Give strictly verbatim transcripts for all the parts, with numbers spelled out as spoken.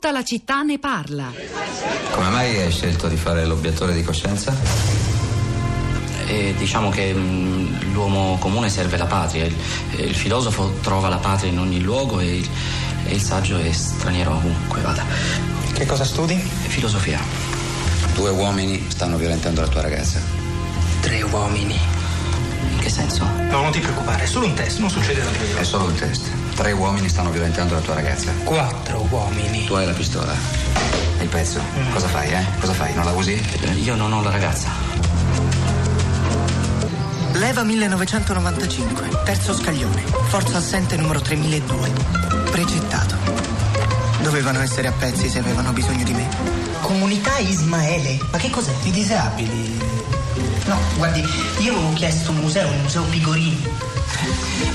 tutta la città ne parla. Come mai hai scelto di fare l'obiettore di coscienza? E diciamo che mh, l'uomo comune serve la patria, il, il filosofo trova la patria in ogni luogo e il, e il saggio è straniero ovunque vada. Che cosa studi? Filosofia. Due uomini stanno violentando la tua ragazza. Tre uomini. In che senso? No, non ti preoccupare, è solo un test, non succede davvero. È solo un test. Tre uomini stanno violentando la tua ragazza. Quattro uomini. Tu hai la pistola. Hai il pezzo. Mm. Cosa fai, eh? Cosa fai? Non la usi? Io non ho la ragazza. Leva millenovecentonovantacinque, terzo scaglione. Forza assente numero tremiladue. Precettato. Dovevano essere a pezzi se avevano bisogno di me. Comunità Ismaele? Ma che cos'è? I disabili. No, guardi, io avevo chiesto un museo, un museo Pigorini.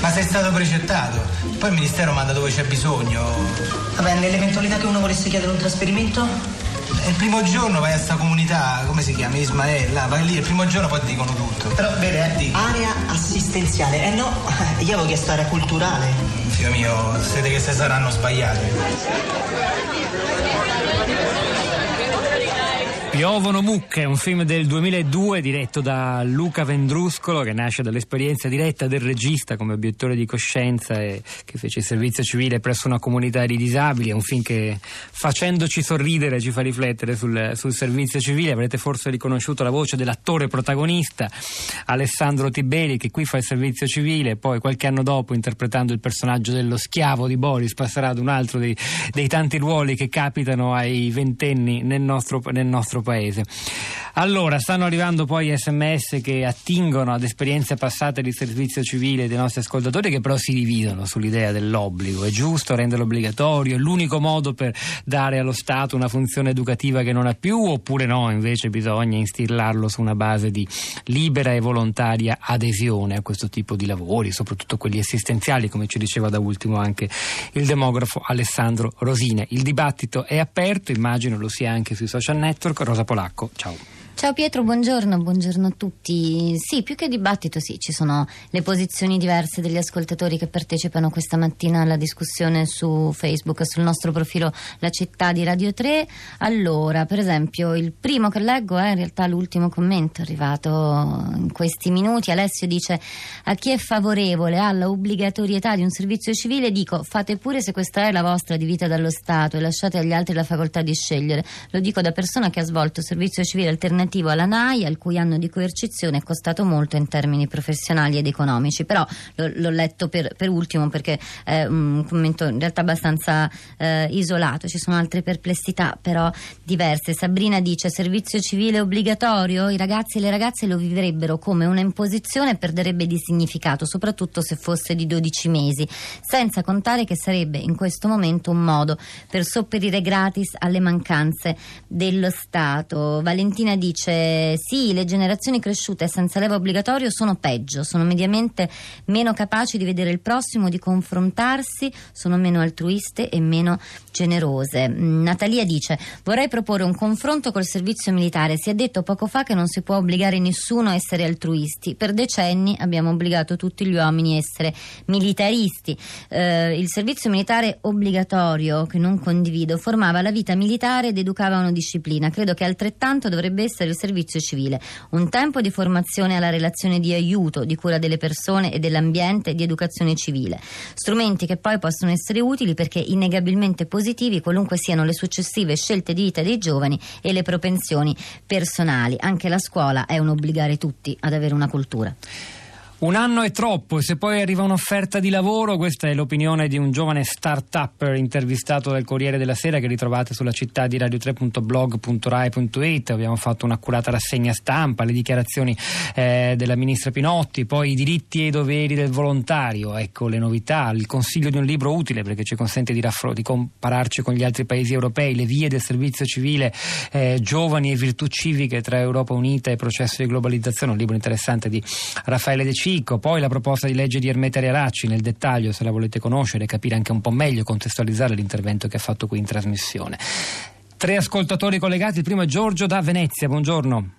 Ma sei stato precettato. Poi il ministero manda dove c'è bisogno. Vabbè, nell'eventualità che uno volesse chiedere un trasferimento? Il primo giorno vai a sta comunità, come si chiama? Ismaela, vai lì, il primo giorno poi dicono tutto. Però, vede, eh, area assistenziale. Eh no, io avevo chiesto area culturale. Figlio mio, siete che se saranno sbagliate. Piovono mucche, un film del duemiladue diretto da Luca Vendruscolo, che nasce dall'esperienza diretta del regista come obiettore di coscienza e che fece il servizio civile presso una comunità di disabili. È un film che, facendoci sorridere, ci fa riflettere sul, sul servizio civile. Avrete forse riconosciuto la voce dell'attore protagonista Alessandro Tiberi, che qui fa il servizio civile, poi qualche anno dopo, interpretando il personaggio dello schiavo di Boris, passerà ad un altro dei, dei tanti ruoli che capitano ai ventenni nel nostro, nel nostro paese. Allora, stanno arrivando poi sms che attingono ad esperienze passate di servizio civile dei nostri ascoltatori, che però si dividono sull'idea dell'obbligo. È giusto renderlo obbligatorio? È l'unico modo per dare allo Stato una funzione educativa che non ha più? Oppure no, invece bisogna instillarlo su una base di libera e volontaria adesione a questo tipo di lavori, soprattutto quelli assistenziali, come ci diceva da ultimo anche il demografo Alessandro Rosina. Il dibattito è aperto, immagino lo sia anche sui social network. Rosa Polacco, ciao. Ciao Pietro, buongiorno, buongiorno a tutti. Sì, più che dibattito, sì, ci sono le posizioni diverse degli ascoltatori che partecipano questa mattina alla discussione su Facebook, sul nostro profilo La Città di Radio tre. Allora, per esempio, il primo che leggo è in realtà l'ultimo commento arrivato in questi minuti. Alessio dice: a chi è favorevole alla obbligatorietà di un servizio civile dico, fate pure se questa è la vostra di vita dallo Stato e lasciate agli altri la facoltà di scegliere. Lo dico da persona che ha svolto servizio civile alternativo alla NAIA, il cui anno di coercizione è costato molto in termini professionali ed economici. Però lo, l'ho letto per, per ultimo perché è un commento in realtà abbastanza eh, isolato. Ci sono altre perplessità però diverse. Sabrina dice: servizio civile obbligatorio? I ragazzi e le ragazze lo vivrebbero come una imposizione e perderebbe di significato, soprattutto se fosse di dodici mesi, senza contare che sarebbe in questo momento un modo per sopperire gratis alle mancanze dello Stato. Valentina dice Dice, sì, le generazioni cresciute senza leva obbligatorio sono peggio, sono mediamente meno capaci di vedere il prossimo, di confrontarsi, sono meno altruiste e meno generose. Natalia dice: vorrei proporre un confronto col servizio militare. Si è detto poco fa che non si può obbligare nessuno a essere altruisti. Per decenni abbiamo obbligato tutti gli uomini a essere militaristi. Eh, il servizio militare obbligatorio, che non condivido, formava la vita militare ed educava una disciplina. Credo che altrettanto dovrebbe essere il servizio civile, un tempo di formazione alla relazione di aiuto, di cura delle persone e dell'ambiente, di educazione civile, strumenti che poi possono essere utili perché innegabilmente positivi, qualunque siano le successive scelte di vita dei giovani e le propensioni personali. Anche la scuola è un obbligare tutti ad avere una cultura. Un anno è troppo, se poi arriva un'offerta di lavoro. Questa è l'opinione di un giovane start-upper intervistato dal Corriere della Sera, che ritrovate sulla città di radio tre punto blog punto rai punto it. Abbiamo fatto un'accurata rassegna stampa, le dichiarazioni eh, della ministra Pinotti, poi i diritti e i doveri del volontario, ecco le novità, il consiglio di un libro utile perché ci consente di, raffro- di compararci con gli altri paesi europei, le vie del servizio civile, eh, giovani e virtù civiche tra Europa Unita e processo di globalizzazione, un libro interessante di Raffaele De Fico. Poi la proposta di legge di Ermete Aracci nel dettaglio, se la volete conoscere, capire anche un po' meglio, contestualizzare l'intervento che ha fatto qui in trasmissione. Tre ascoltatori collegati, il primo è Giorgio da Venezia, buongiorno.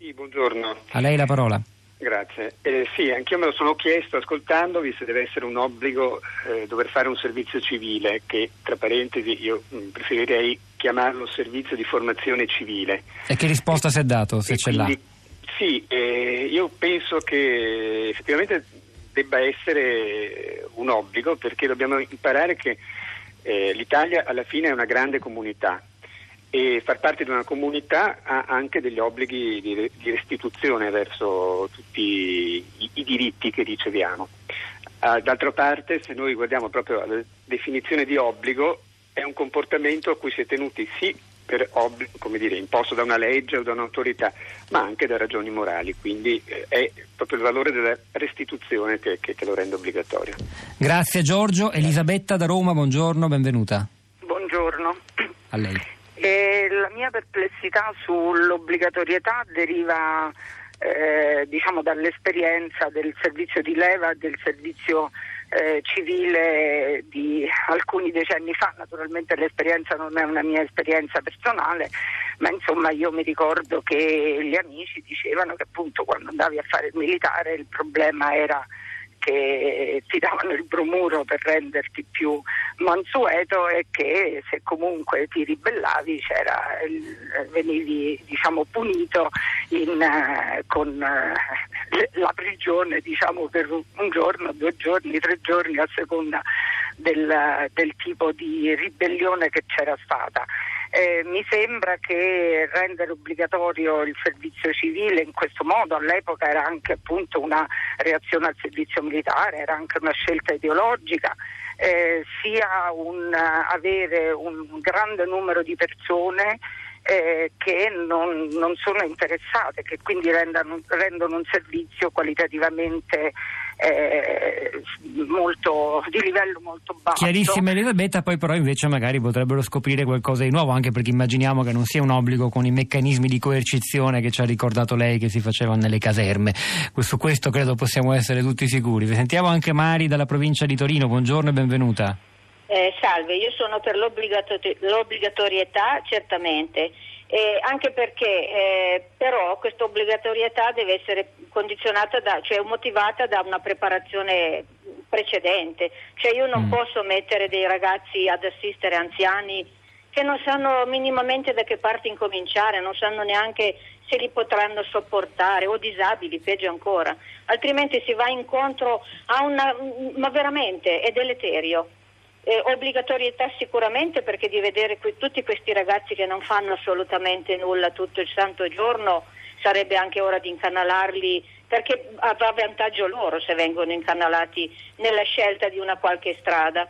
Sì, buongiorno. A lei la parola. Grazie. Eh, sì, anch'io me lo sono chiesto ascoltandovi se deve essere un obbligo eh, dover fare un servizio civile, che tra parentesi io mh, preferirei chiamarlo servizio di formazione civile. E che risposta eh, si è dato, se ce l'ha? Sì, eh, io penso che effettivamente debba essere un obbligo, perché dobbiamo imparare che eh, l'Italia alla fine è una grande comunità. E far parte di una comunità ha anche degli obblighi di restituzione verso tutti i diritti che riceviamo. D'altra parte, se noi guardiamo proprio la definizione di obbligo, è un comportamento a cui si è tenuti sì per obbligo, come dire, imposto da una legge o da un'autorità, ma anche da ragioni morali, quindi è proprio il valore della restituzione che, che, che lo rende obbligatorio. Grazie Giorgio. Elisabetta da Roma, buongiorno, benvenuta. Buongiorno. A lei. E la mia perplessità sull'obbligatorietà deriva eh, diciamo dall'esperienza del servizio di leva e del servizio eh, civile di alcuni decenni fa. Naturalmente l'esperienza non è una mia esperienza personale, ma insomma io mi ricordo che gli amici dicevano che appunto quando andavi a fare il militare il problema era che ti davano il bromuro per renderti più mansueto e che se comunque ti ribellavi c'era, venivi diciamo punito in, con la prigione diciamo per un giorno, due giorni, tre giorni a seconda del, del tipo di ribellione che c'era stata. Eh, mi sembra che rendere obbligatorio il servizio civile in questo modo, all'epoca era anche appunto una reazione al servizio militare, era anche una scelta ideologica, eh, sia un avere un grande numero di persone eh, che non, non sono interessate, che quindi rendano, rendono un servizio qualitativamente Eh, molto di livello molto basso. Chiarissima Elisabetta, poi però invece magari potrebbero scoprire qualcosa di nuovo, anche perché immaginiamo che non sia un obbligo con i meccanismi di coercizione che ci ha ricordato lei che si facevano nelle caserme. Su questo credo possiamo essere tutti sicuri. Vi sentiamo anche Mari dalla provincia di Torino, buongiorno e benvenuta. Eh, salve, io sono per l'obbligatori- l'obbligatorietà certamente, eh, anche perché eh, però questa obbligatorietà deve essere condizionata da, cioè motivata da una preparazione precedente, cioè io non mm. posso mettere dei ragazzi ad assistere anziani che non sanno minimamente da che parte incominciare, non sanno neanche se li potranno sopportare, o disabili, peggio ancora, altrimenti si va incontro a una, ma veramente è deleterio. Eh, obbligatorietà sicuramente, perché di vedere que- tutti questi ragazzi che non fanno assolutamente nulla tutto il santo giorno sarebbe anche ora di incanalarli, perché va a vantaggio loro se vengono incanalati nella scelta di una qualche strada.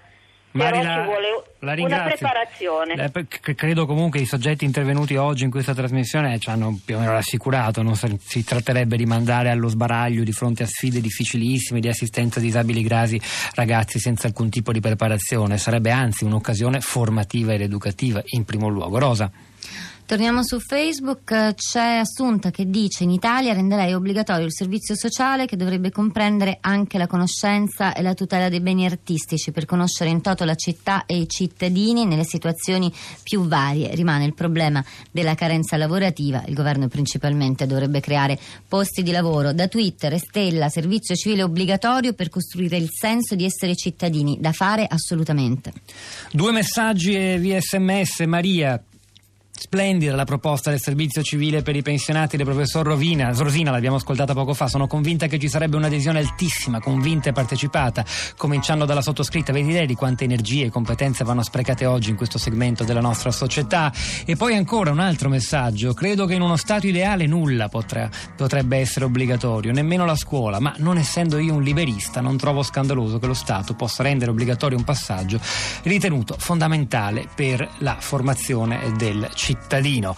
Mari, però la, ci vuole la una preparazione. La, credo comunque i soggetti intervenuti oggi in questa trasmissione ci hanno più o meno rassicurato, non si tratterebbe di mandare allo sbaraglio di fronte a sfide difficilissime di assistenza a disabili gravi ragazzi senza alcun tipo di preparazione, sarebbe anzi un'occasione formativa ed educativa in primo luogo. Rosa. Torniamo su Facebook, c'è Assunta che dice: in Italia renderei obbligatorio il servizio sociale, che dovrebbe comprendere anche la conoscenza e la tutela dei beni artistici per conoscere in toto la città e i cittadini nelle situazioni più varie. Rimane il problema della carenza lavorativa, il governo principalmente dovrebbe creare posti di lavoro. Da Twitter e Stella: servizio civile obbligatorio per costruire il senso di essere cittadini, da fare assolutamente. Due messaggi e via sms. Maria: splendida la proposta del servizio civile per i pensionati del professor Rovina. Rosina, l'abbiamo ascoltata poco fa, sono convinta che ci sarebbe un'adesione altissima, convinta e partecipata, cominciando dalla sottoscritta. Vedi lei di quante energie e competenze vanno sprecate oggi in questo segmento della nostra società. E poi ancora un altro messaggio: credo che in uno stato ideale nulla potrà, potrebbe essere obbligatorio, nemmeno la scuola, ma non essendo io un liberista non trovo scandaloso che lo Stato possa rendere obbligatorio un passaggio ritenuto fondamentale per la formazione del cittadino.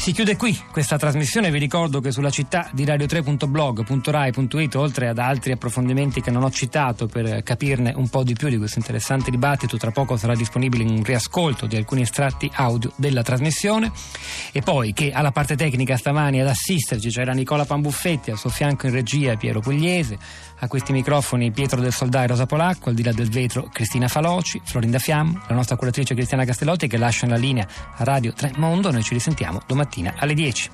Si chiude qui questa trasmissione, vi ricordo che sulla città di radio tre punto blog punto rai punto it, oltre ad altri approfondimenti che non ho citato per capirne un po' di più di questo interessante dibattito, tra poco sarà disponibile un riascolto di alcuni estratti audio della trasmissione. E poi che alla parte tecnica stamani ad assisterci c'era Nicola Pambuffetti, al suo fianco in regia Piero Pugliese, a questi microfoni Pietro del Soldà e Rosa Polacco, al di là del vetro Cristina Faloci, Florinda Fiam, la nostra curatrice Cristiana Castellotti, che lascia la linea a Radio tre Mondo. Noi ci risentiamo domattina alle dieci.